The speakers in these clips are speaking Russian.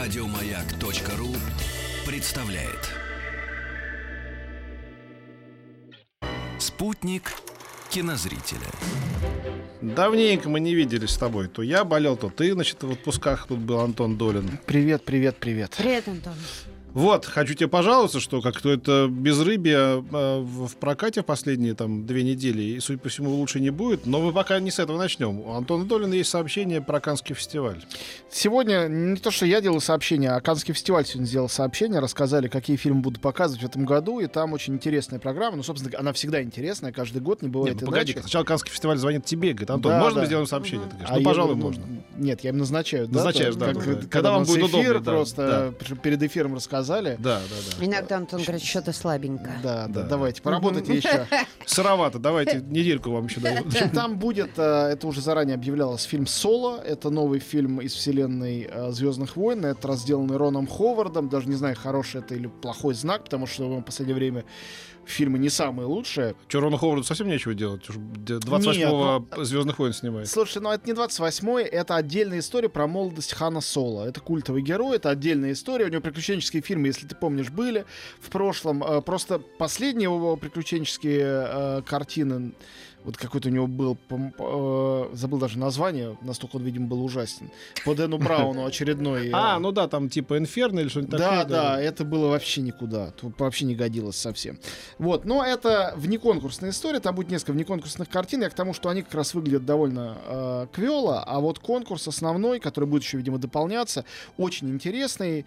Радиомаяк.ру представляет. Спутник кинозрителя. Давненько мы не виделись с тобой. То я болел, то ты, значит, в отпусках. Тут был Антон Долин. Привет. Привет, Антон. Вот, хочу тебе пожаловаться, что как-то это безрыбье в прокате в последние там 2 недели, и, судя по всему, лучше не будет. Но мы пока не с этого начнем. У Антона Долина есть сообщение про Каннский фестиваль. Сегодня не то, что я делал сообщение, а Каннский фестиваль сегодня сделал сообщение. Рассказали, какие фильмы будут показывать в этом году. И там очень интересная программа. Ну, собственно, она всегда интересная, каждый год не бывает иначе. Погоди, сначала Каннский фестиваль звонит тебе, говорит: Антон, да, можно мы сделаем сообщение? Ты говоришь: пожалуй, можно. Нет, я им назначаю. Назначаешь, да. Когда вам будет эфир, просто перед эфиром рассказываю. Да. Иногда Антон говорит, что-то слабенько. Да, давайте, поработайте еще. Сыровато, давайте, недельку вам еще даю. Там будет, это уже заранее объявлялось, фильм «Соло». Это новый фильм из вселенной «Звездных войн». Это разделанный Роном Ховардом. Даже не знаю, хороший это или плохой знак, потому что в последнее время фильмы не самые лучшие. Че, Рону Ховарду совсем нечего делать? 28-го «Звездных войн» снимает. Слушай, ну это не 28-й, это отдельная история про молодость Хана Соло. Это культовый герой, это отдельная история. У него приключенческие фильмы, если ты помнишь, были в прошлом. Просто последние его приключенческие картины, вот какой-то у него был, забыл даже название, настолько он, видимо, был ужасен. По Дэну Брауну очередной. Там типа «Инферно» или что-нибудь такое. Да, это было вообще никуда. Вообще не годилось совсем. Вот, но это внеконкурсная история. Там будет несколько внеконкурсных картин. Я к тому, что они как раз выглядят довольно квело. А вот конкурс основной, который будет еще, видимо, дополняться, очень интересный.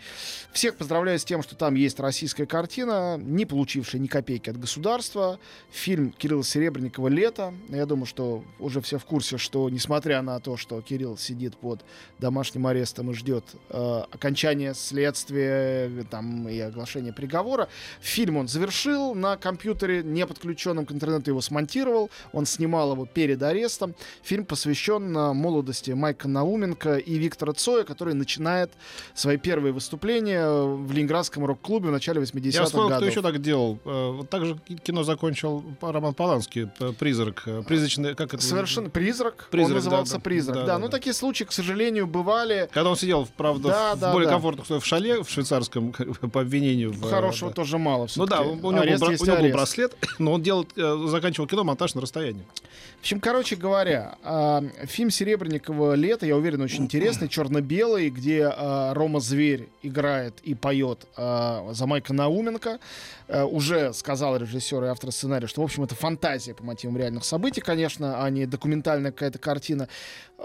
Всех поздравляю с тем, что там есть российская картина, не получившая ни копейки от государства. Фильм Кирилла Серебренникова «Лето». Я думаю, что уже все в курсе, что несмотря на то, что Кирилл сидит под домашним арестом и ждет окончания следствия там, и оглашения приговора, фильм он завершил на компьютере, не подключенном к интернету, его смонтировал, он снимал его перед арестом. Фильм посвящен молодости Майка Науменко и Виктора Цоя, который начинает свои первые выступления в Ленинградском рок-клубе в начале 80-х годов. Я вспомнил, кто еще так делал. Вот так же кино закончил Роман Поланский, «Призрак». Призрачный, как это? Совершенно призрак. Он назывался «Призрак». Да. Ну, такие случаи, к сожалению, бывали. Когда он сидел, правда, в более комфортных условиях в шале, в швейцарском, по обвинению. Хорошего тоже мало. Все-таки. Ну да, у него был браслет, но он заканчивал кино, монтаж на расстоянии. В общем, короче говоря, фильм Серебренникова «Лето», я уверен, очень интересный, черно-белый, где Рома Зверь играет и поет за Майка Науменко. Уже сказал режиссер и автор сценария, что, в общем, это фантазия по мотивам реальных событий, конечно, а не документальная какая-то картина.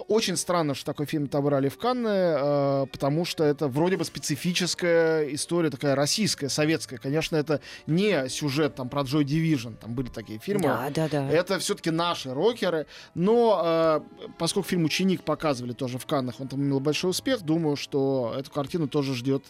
Очень странно, что такой фильм отобрали в Канны, потому что это вроде бы специфическая история, такая российская, советская. Конечно, это не сюжет там про Joy Division, там были такие фильмы. Да. Это все-таки наши рокеры. Но поскольку фильм «Ученик» показывали тоже в Каннах, он там имел большой успех, думаю, что эту картину тоже ждет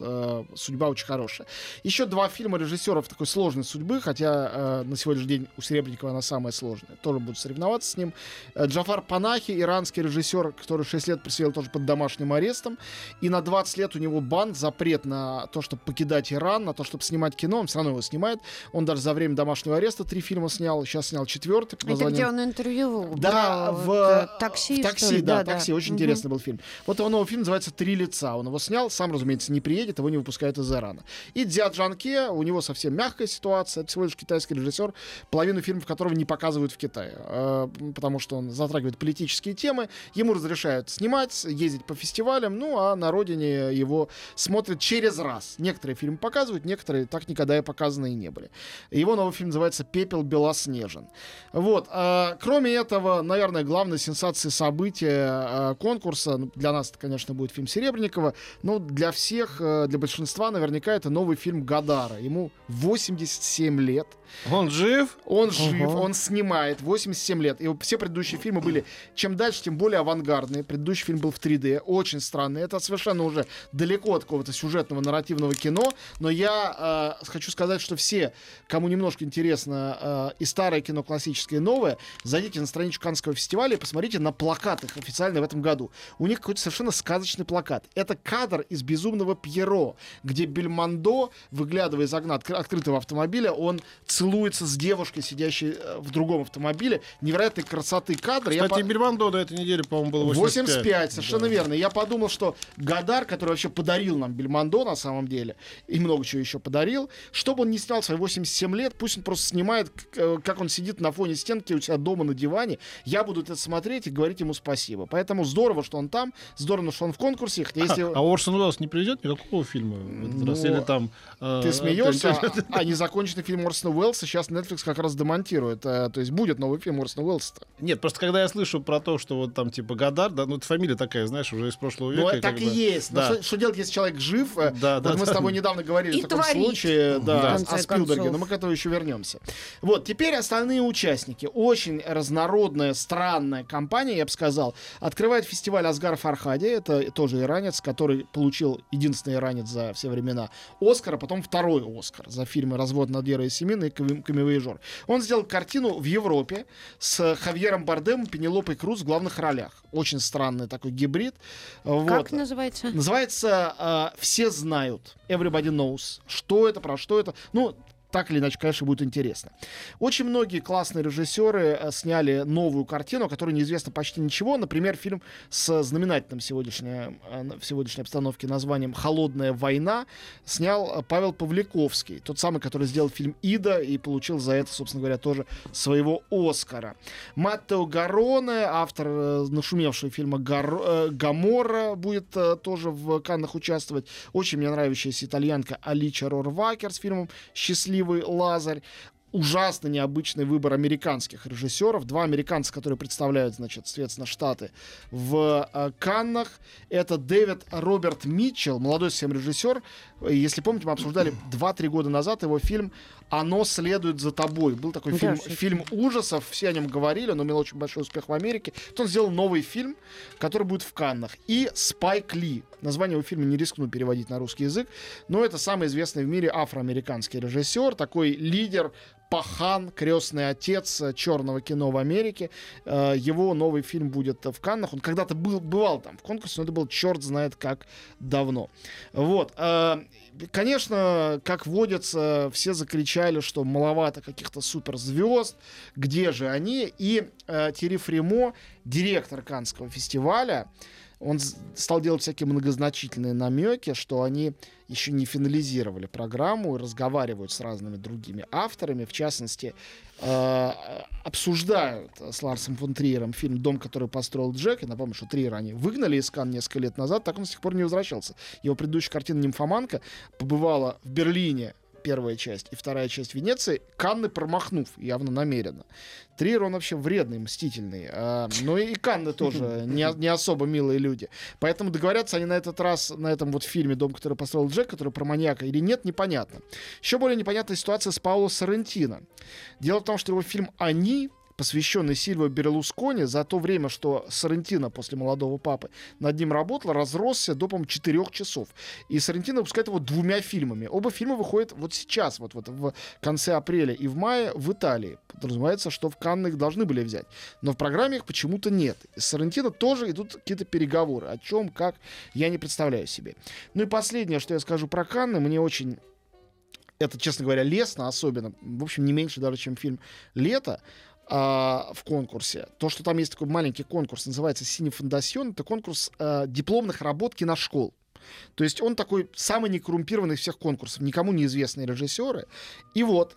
судьба очень хорошая. Еще 2 фильма режиссеров такой сложной судьбы, хотя на сегодняшний день у Серебренникова она самая сложная. Тоже будут соревноваться с ним. Джафар Панахи, иранский режиссер, который 6 лет присидел тоже под домашним арестом. И на 20 лет у него бан, запрет на то, чтобы покидать Иран, на то, чтобы снимать кино. Он все равно его снимает. Он даже за время домашнего ареста 3 фильма снял. Сейчас снял 4-й. Это где он интервью брал? В такси. Очень интересный был фильм. Вот его новый фильм называется «Три лица». Он его снял. Сам, разумеется, не приедет. Его не выпускают из Ирана. И «Дядя Джанке». У него совсем мягкая ситуация. Это всего лишь китайский режиссер, половину фильмов которого не показывают в Китае, потому что он затрагивает политические темы, ему разрешают снимать, ездить по фестивалям, ну а на родине его смотрят через раз. Некоторые фильмы показывают, некоторые так никогда и показаны и не были. Его новый фильм называется «Пепел Белоснежен». Вот. Кроме этого, наверное, главной сенсацией события конкурса, для нас это, конечно, будет фильм Серебренникова, но для всех, для большинства наверняка это новый фильм Годара. Ему 87 лет. Он жив? Он жив, он снимает, 87 лет. И все предыдущие фильмы были, чем дальше, тем более авангардные. Предыдущий фильм был в 3D, очень странный. Это совершенно уже далеко от какого-то сюжетного, нарративного кино. Но я хочу сказать, что все, кому немножко интересно и старое кино классическое, и новое, зайдите на страничку Каннского фестиваля и посмотрите на плакат их официально в этом году. У них какой-то совершенно сказочный плакат. Это кадр из «Безумного Пьеро», где Бельмондо, выглядывая из окна открытого автомобиля, он целуется с девушкой, сидящей в другом автомобиле. Автомобиля. Невероятной красоты кадр. Кстати, Бельмондо до этой недели, по-моему, было 85. 85, совершенно да. верно. Я подумал, что Годар, который вообще подарил нам Бельмондо на самом деле, и много чего еще подарил, чтобы он не снял свои 87 лет, пусть он просто снимает, как он сидит на фоне стенки у себя дома на диване. Я буду это смотреть и говорить ему спасибо. Поэтому здорово, что он там, здорово, что он в конкурсе. Если... А Орсон Уэллс не приведет никакого фильма? Ну, или там, ты смеешься, а незаконченный фильм Орсона Уэллса сейчас Netflix как раз демонтирует. То есть будет новый фильм Орсона Уэллса-то. Нет, просто когда я слышу про то, что вот там типа Годар, да, ну это фамилия такая, знаешь, уже из прошлого века. Ну, так и есть. Да. Что делать, если человек жив? Да, вот да, мы с тобой недавно говорили о таком случае о Спилберге, но мы к этому еще вернемся. Вот, теперь остальные участники. Очень разнородная, странная компания, я бы сказал. Открывает фестиваль Асгар Фархади, это тоже иранец, который получил единственный иранец за все времена Оскар, а потом второй Оскар за фильмы «Развод Надера и Семина» и «Камевояжер». Он сделал картину в Европе с Хавьером Бардемом, Пенелопой Круз в главных ролях. Очень странный такой гибрид. Вот. Как называется? Называется «Все знают». Everybody knows. Что это, про что это. Ну, так или иначе, конечно, будет интересно. Очень многие классные режиссеры сняли новую картину, о которой неизвестно почти ничего. Например, фильм с знаменательным в сегодняшней обстановке названием «Холодная война» снял Павел Павликовский, тот самый, который сделал фильм «Ида» и получил за это, собственно говоря, тоже своего Оскара. Маттео Гароне, автор нашумевшего фильма «Гоморра», будет тоже в Каннах участвовать. Очень мне нравящаяся итальянка Аличе Рорвахер с фильмом «Счастливый Лазарь». Ужасно необычный выбор американских режиссеров. Два американца, которые представляют, значит, соответственно, Штаты в Каннах. Это Дэвид Роберт Митчелл, молодой совсем режиссер. Если помните, мы обсуждали 2-3 года назад его фильм «Оно следует за тобой». Был такой фильм ужасов, все о нем говорили, он имел очень большой успех в Америке. Он сделал новый фильм, который будет в Каннах. И Спайк Ли. Название его фильма не рискну переводить на русский язык, но это самый известный в мире афроамериканский режиссер, такой лидер, пахан, крестный отец черного кино в Америке. Его новый фильм будет в Каннах. Он когда-то бывал там в конкурсе, но это был черт знает как давно. Вот. Конечно, как водится, все закричали, что маловато каких-то суперзвезд, где же они? И Тьерри Фримо, директор Каннского фестиваля, он стал делать всякие многозначительные намеки, что они еще не финализировали программу и разговаривают с разными другими авторами. В частности, обсуждают с Ларсом фон Триером фильм «Дом, который построил Джек». Я напомню, что Триера они выгнали из Канн несколько лет назад, так он с тех пор не возвращался. Его предыдущая картина «Нимфоманка» побывала в Берлине, первая часть, и вторая часть Венеции, Канны промахнув, явно намеренно. Триер, он вообще вредный, мстительный. Но и Канны тоже не особо милые люди. Поэтому договорятся они на этот раз, на этом вот фильме «Дом, который построил Джек», который про маньяка или нет, непонятно. Еще более непонятная ситуация с Пауло Соррентино. Дело в том, что его фильм «Они», посвященный Сильвио Берлускони, за то время, что Соррентино после «Молодого папы» над ним работал, разросся до, по-моему, 4 часов. И Соррентино выпускает его 2 фильмами. Оба фильма выходят вот сейчас, вот в конце апреля и в мае в Италии. Подразумевается, что в Канны их должны были взять. Но в программе их почему-то нет. И с Соррентино тоже идут какие-то переговоры. О чем, как, я не представляю себе. Ну и последнее, что я скажу про Канны, мне очень... Это, честно говоря, лестно особенно. В общем, не меньше даже, чем фильм «Лето». В конкурсе. То, что там есть такой маленький конкурс, называется «Синефондасьон», это конкурс дипломных работ киношкол. То есть он такой самый некоррумпированный из всех конкурсов, никому неизвестные режиссеры. И вот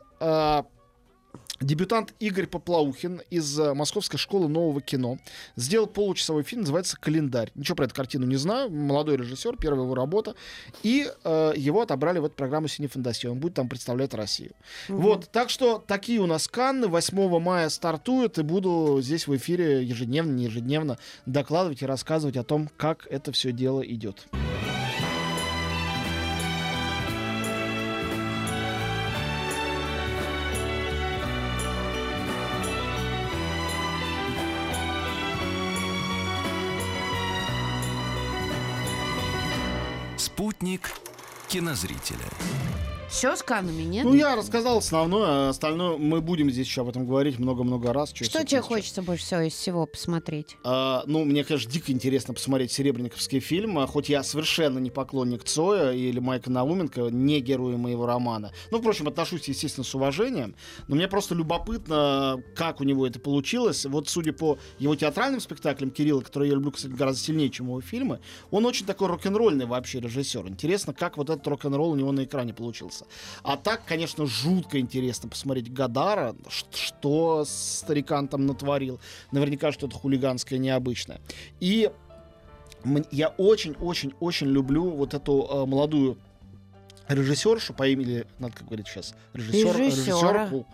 дебютант Игорь Поплаухин из Московской школы нового кино сделал получасовой фильм, называется «Календарь». Ничего про эту картину не знаю. Молодой режиссер, первая его работа. И его отобрали в эту программу «Синефондасьон». Он будет там представлять Россию. Mm-hmm. Вот. Так что такие у нас Канны. 8 мая стартуют. И буду здесь в эфире ежедневно, не ежедневно докладывать и рассказывать о том, как это все дело идет. Спутник кинозрителя. Все с канами, нет? Ну, я рассказал основное, а остальное мы будем здесь еще об этом говорить много-много раз. Что тебе хочется больше всего из всего посмотреть? Ну, мне, конечно, дико интересно посмотреть серебренниковский фильм, хоть я совершенно не поклонник Цоя или Майка Науменко, не герои моего романа. Ну, впрочем, отношусь, естественно, с уважением, но мне просто любопытно, как у него это получилось. Вот судя по его театральным спектаклям Кирилла, который я люблю, кстати, гораздо сильнее, чем его фильмы, он очень такой рок-н-ролльный вообще режиссер. Интересно, как вот этот рок-н-ролл у него на экране получился. А так, конечно, жутко интересно посмотреть Годара, что старикан там натворил. Наверняка что-то хулиганское, необычное. И я очень-очень-очень люблю вот эту молодую режиссершу по имени... Надо как говорить сейчас? Режиссерку.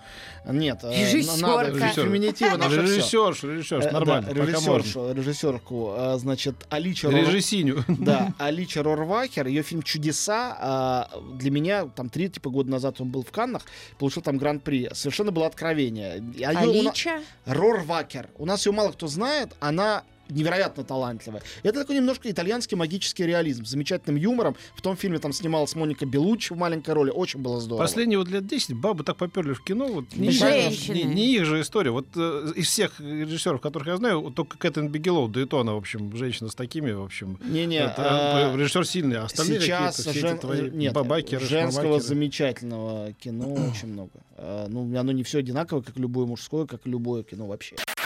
Нет, надо феминитива. Режиссершу, нормально. Режиссерку, значит, Аличе Рорвахер. Режиссиню. Да, Аличе Рорвахер. Ее фильм «Чудеса» для меня, там, 3 года назад он был в Каннах, получил там гран-при. Совершенно было откровение. Аличе? Рорвахер. У нас ее мало кто знает. Она... невероятно талантливая. Это такой немножко итальянский магический реализм с замечательным юмором. В том фильме там снималась Моника Беллуччи в маленькой роли. Очень было здорово. Последние вот лет 10 бабы так поперли в кино. Вот, не их же история. Вот из всех режиссеров, которых я знаю, вот, только Кэтрин Бигелоу, да и то она, в общем, женщина с такими, в общем. Режиссер сильный, а остальные сейчас бабакеры, женского замечательного кино очень много. Ну, оно не все одинаково, как любое мужское, как любое кино вообще.